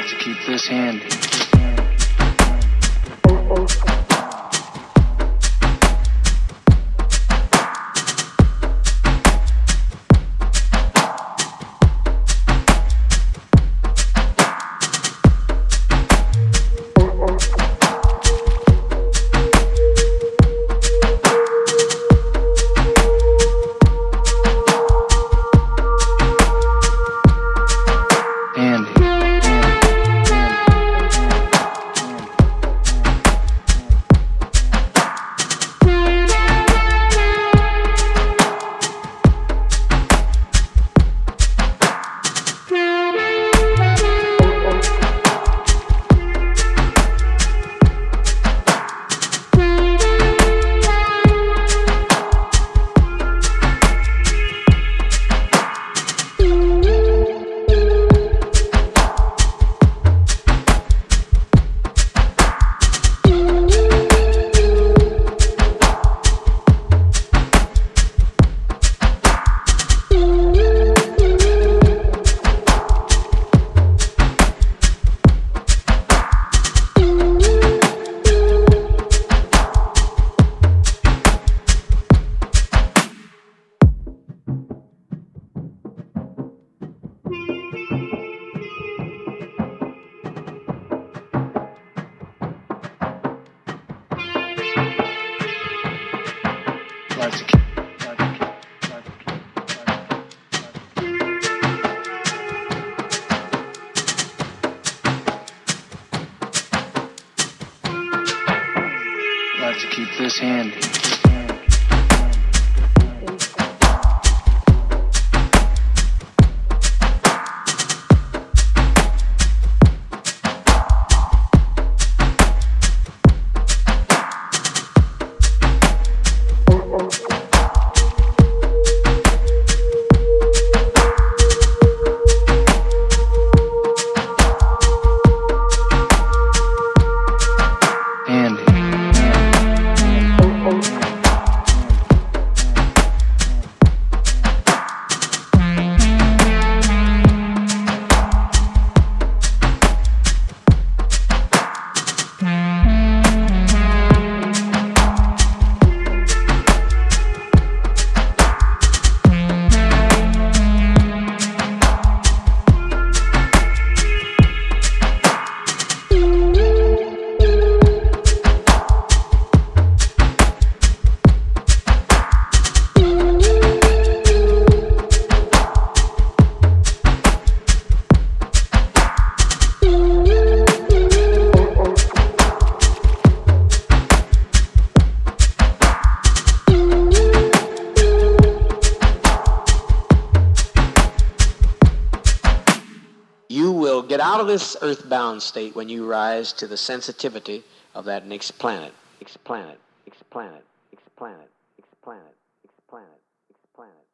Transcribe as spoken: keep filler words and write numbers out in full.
To keep this handy. Logic, logic, logic, logic, logic. Logic, keep this handy. Get out of this earthbound state when you rise to the sensitivity of that next planet. Next planet. Next planet. Next planet. Next planet. Next planet. Next planet. Next planet.